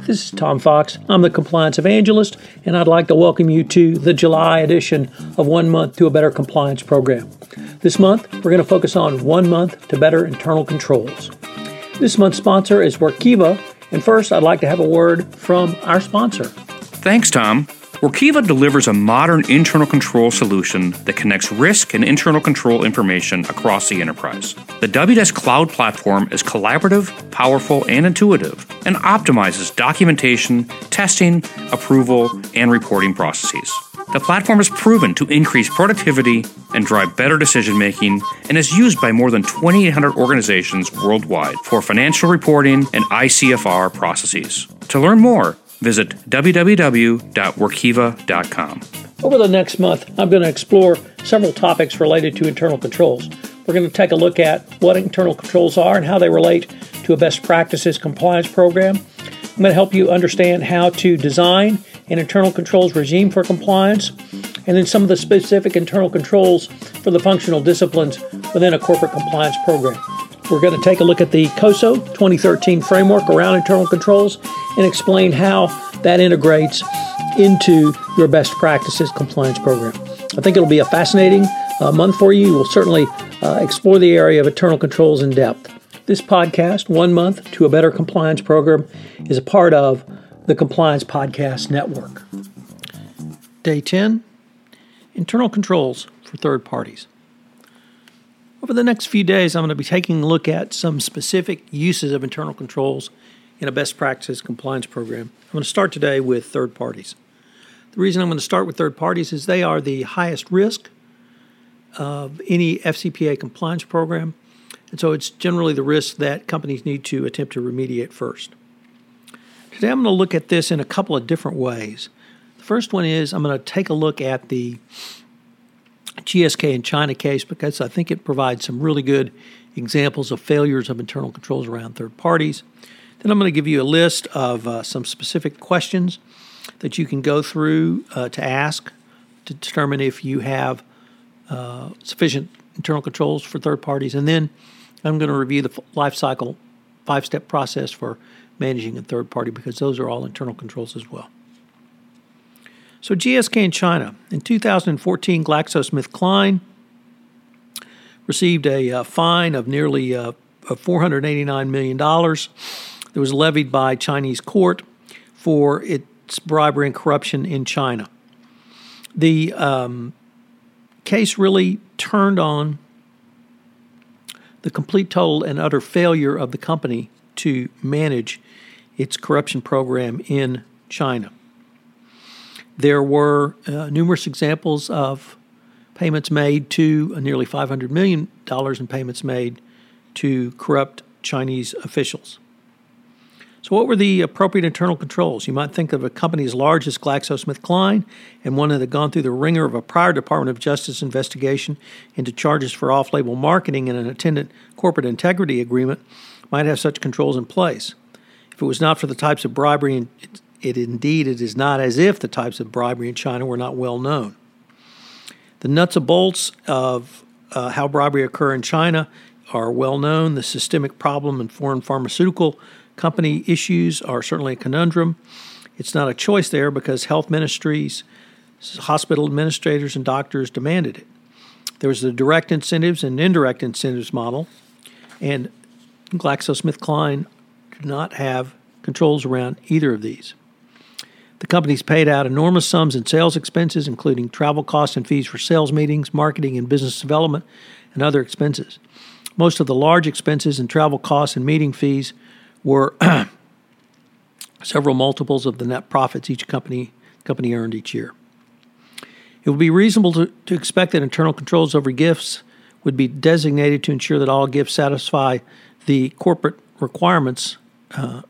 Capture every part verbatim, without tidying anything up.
This is Tom Fox. I'm the Compliance Evangelist, and I'd like to welcome you to the July edition of One Month to a Better Compliance Program. This month, we're going to focus on One Month to Better Internal Controls. This month's sponsor is Workiva, and first, I'd like to have a word from our sponsor. Thanks, Tom. Workiva delivers a modern internal control solution that connects risk and internal control information across the enterprise. The Wdesk Cloud platform is collaborative, powerful, and intuitive, and optimizes documentation, testing, approval, and reporting processes. The platform is proven to increase productivity and drive better decision-making, and is used by more than twenty-eight hundred organizations worldwide for financial reporting and I C F R processes. To learn more, visit w w w dot workiva dot com. Over the next month, I'm going to explore several topics related to internal controls. We're going to take a look at what internal controls are and how they relate to a best practices compliance program. I'm going to help you understand how to design an internal controls regime for compliance, and then some of the specific internal controls for the functional disciplines within a corporate compliance program. We're going to take a look at the COSO twenty thirteen framework around internal controls and explain how that integrates into your best practices compliance program. I think it'll be a fascinating uh, month for you. We'll certainly uh, explore the area of internal controls in depth. This podcast, One Month to a Better Compliance Program, is a part of the Compliance Podcast Network. Day ten, Internal Controls for Third Parties. Over the next few days, I'm going to be taking a look at some specific uses of internal controls in a best practices compliance program. I'm going to start today with third parties. The reason I'm going to start with third parties is they are the highest risk of any F C P A compliance program, and so it's generally the risk that companies need to attempt to remediate first. Today I'm going to look at this in a couple of different ways. The first one is I'm going to take a look at the G S K and China case, because I think it provides some really good examples of failures of internal controls around third parties. Then I'm going to give you a list of uh, some specific questions that you can go through uh, to ask to determine if you have uh, sufficient internal controls for third parties. And then I'm going to review the life cycle five-step process for managing a third party, because those are all internal controls as well. So G S K in China. In two thousand fourteen, GlaxoSmithKline received a uh, fine of nearly uh, four hundred eighty-nine million dollars that was levied by Chinese court for its bribery and corruption in China. The um, case really turned on the complete, total, and utter failure of the company to manage its corruption program in China. There were uh, numerous examples of payments made to uh, nearly five hundred million dollars in payments made to corrupt Chinese officials. So what were the appropriate internal controls? You might think of a company as large as GlaxoSmithKline and one that had gone through the ringer of a prior Department of Justice investigation into charges for off-label marketing and an attendant corporate integrity agreement might have such controls in place. If it was not for the types of bribery and It indeed, it is not as if the types of bribery in China were not well known. The nuts and bolts of uh, how bribery occur in China are well known. The systemic problem in foreign pharmaceutical company issues are certainly a conundrum. It's not a choice there, because health ministries, hospital administrators, and doctors demanded it. There was the direct incentives and indirect incentives model, and GlaxoSmithKline did not have controls around either of these. The companies paid out enormous sums in sales expenses, including travel costs and fees for sales meetings, marketing and business development, and other expenses. Most of the large expenses and travel costs and meeting fees were several multiples of the net profits each company company earned each year. It would be reasonable to, to expect that internal controls over gifts would be designated to ensure that all gifts satisfy the corporate requirements uh,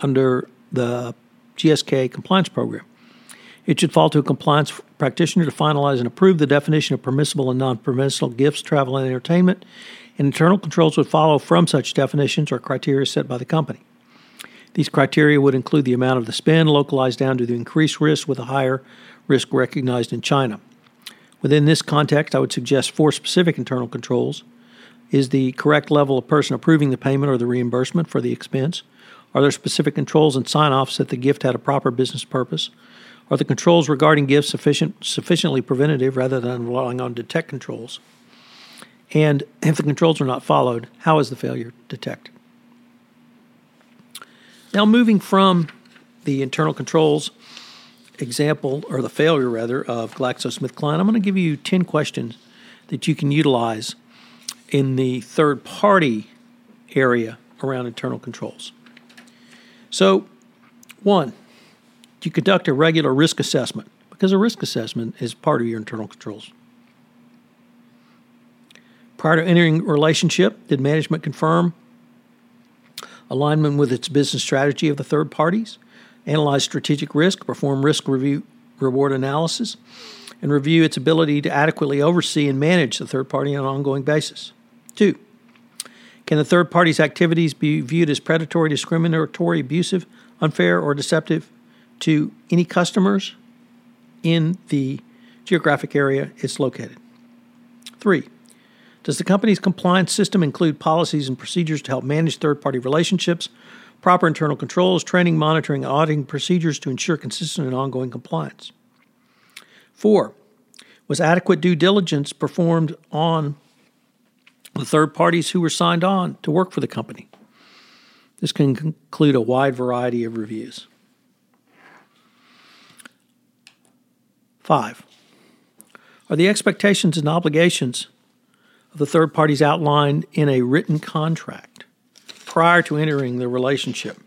under the G S K compliance program. It should fall to a compliance practitioner to finalize and approve the definition of permissible and non-permissible gifts, travel, and entertainment, and internal controls would follow from such definitions or criteria set by the company. These criteria would include the amount of the spend, localized down to the increased risk with a higher risk recognized in China. Within this context, I would suggest four specific internal controls. Is the correct level of person approving the payment or the reimbursement for the expense? Are there specific controls and sign-offs that the gift had a proper business purpose? Are the controls regarding gifts sufficient, sufficiently preventative rather than relying on detect controls? And if the controls are not followed, how is the failure detected? Now, moving from the internal controls example, or the failure rather, of GlaxoSmithKline, I'm going to give you ten questions that you can utilize in the third-party area around internal controls. So, one, you conduct a regular risk assessment, because a risk assessment is part of your internal controls. Prior to entering a relationship, did management confirm alignment with its business strategy of the third parties, analyze strategic risk, perform risk review, reward analysis, and review its ability to adequately oversee and manage the third party on an ongoing basis? Two, can the third party's activities be viewed as predatory, discriminatory, abusive, unfair, or deceptive to any customers in the geographic area it's located? Three, does the company's compliance system include policies and procedures to help manage third-party relationships, proper internal controls, training, monitoring, and auditing procedures to ensure consistent and ongoing compliance? Four, was adequate due diligence performed on the third parties who were signed on to work for the company? This can include a wide variety of reviews. Five, are the expectations and obligations of the third parties outlined in a written contract prior to entering the relationship?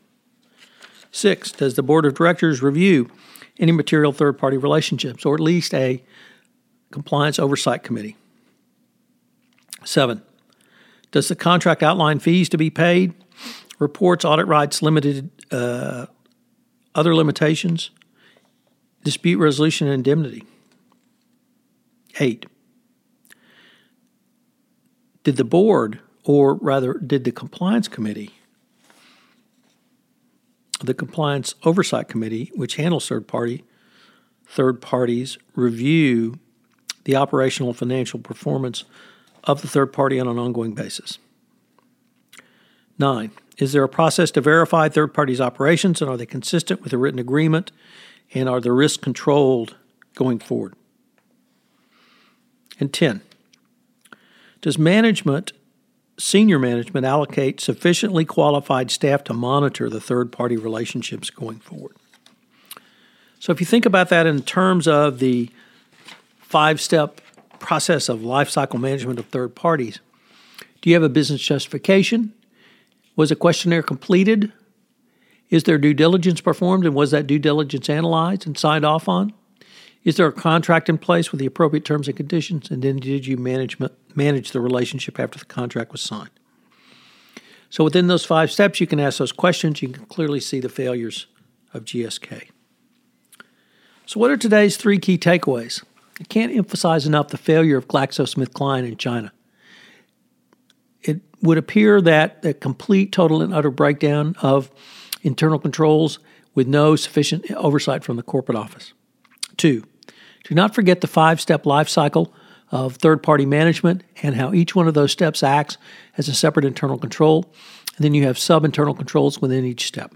Six, does the board of directors review any material third-party relationships, or at least a compliance oversight committee? Seven, does the contract outline fees to be paid, reports, audit rights, limited uh, other limitations, dispute resolution, and indemnity? Eight, did the board, or rather, did the compliance committee, the compliance oversight committee, which handles third party, third parties, review the operational and financial performance of the third party on an ongoing basis? Nine, is there a process to verify third parties' operations, and are they consistent with the written agreement, and are the risks controlled going forward? And ten, does management, senior management, allocate sufficiently qualified staff to monitor the third-party relationships going forward? So if you think about that in terms of the five-step process of lifecycle management of third parties, do you have a business justification? Was a questionnaire completed? Is there due diligence performed, and was that due diligence analyzed and signed off on? Is there a contract in place with the appropriate terms and conditions? And then did you management, manage the relationship after the contract was signed? So within those five steps, you can ask those questions. You can clearly see the failures of G S K. So what are today's three key takeaways? I can't emphasize enough the failure of GlaxoSmithKline in China. It would appear that a complete, total, and utter breakdown of internal controls with no sufficient oversight from the corporate office. Two, do not forget the five-step life cycle of third-party management and how each one of those steps acts as a separate internal control, and then you have sub-internal controls within each step.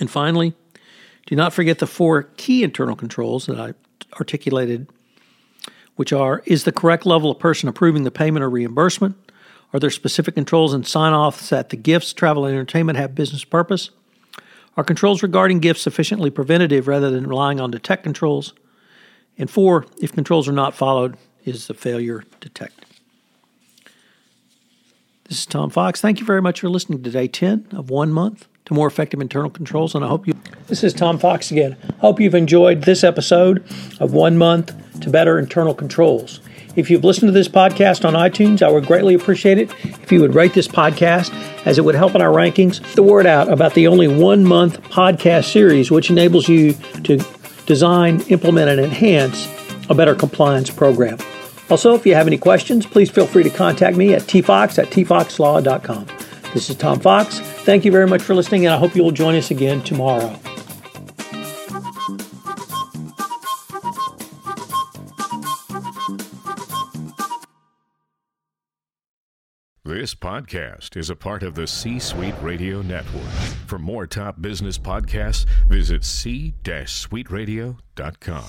And finally, do not forget the four key internal controls that I articulated, which are: is the correct level of person approving the payment or reimbursement? Are there specific controls and sign-offs that the gifts, travel, and entertainment have business purpose? Are controls regarding gifts sufficiently preventative rather than relying on detect controls? And four, if controls are not followed, is the failure detected? This is Tom Fox. Thank you very much for listening to Day ten of One Month to More Effective Internal Controls. And I hope you... This is Tom Fox again. Hope you've enjoyed this episode of One Month to Better Internal Controls. If you've listened to this podcast on iTunes, I would greatly appreciate it if you would rate this podcast, as it would help in our rankings. The word out about the only one-month podcast series, which enables you to design, implement, and enhance a better compliance program. Also, if you have any questions, please feel free to contact me at t fox at t fox law dot com. This is Tom Fox. Thank you very much for listening, and I hope you will join us again tomorrow. This podcast is a part of the C-Suite Radio Network. For more top business podcasts, visit c suite radio dot com.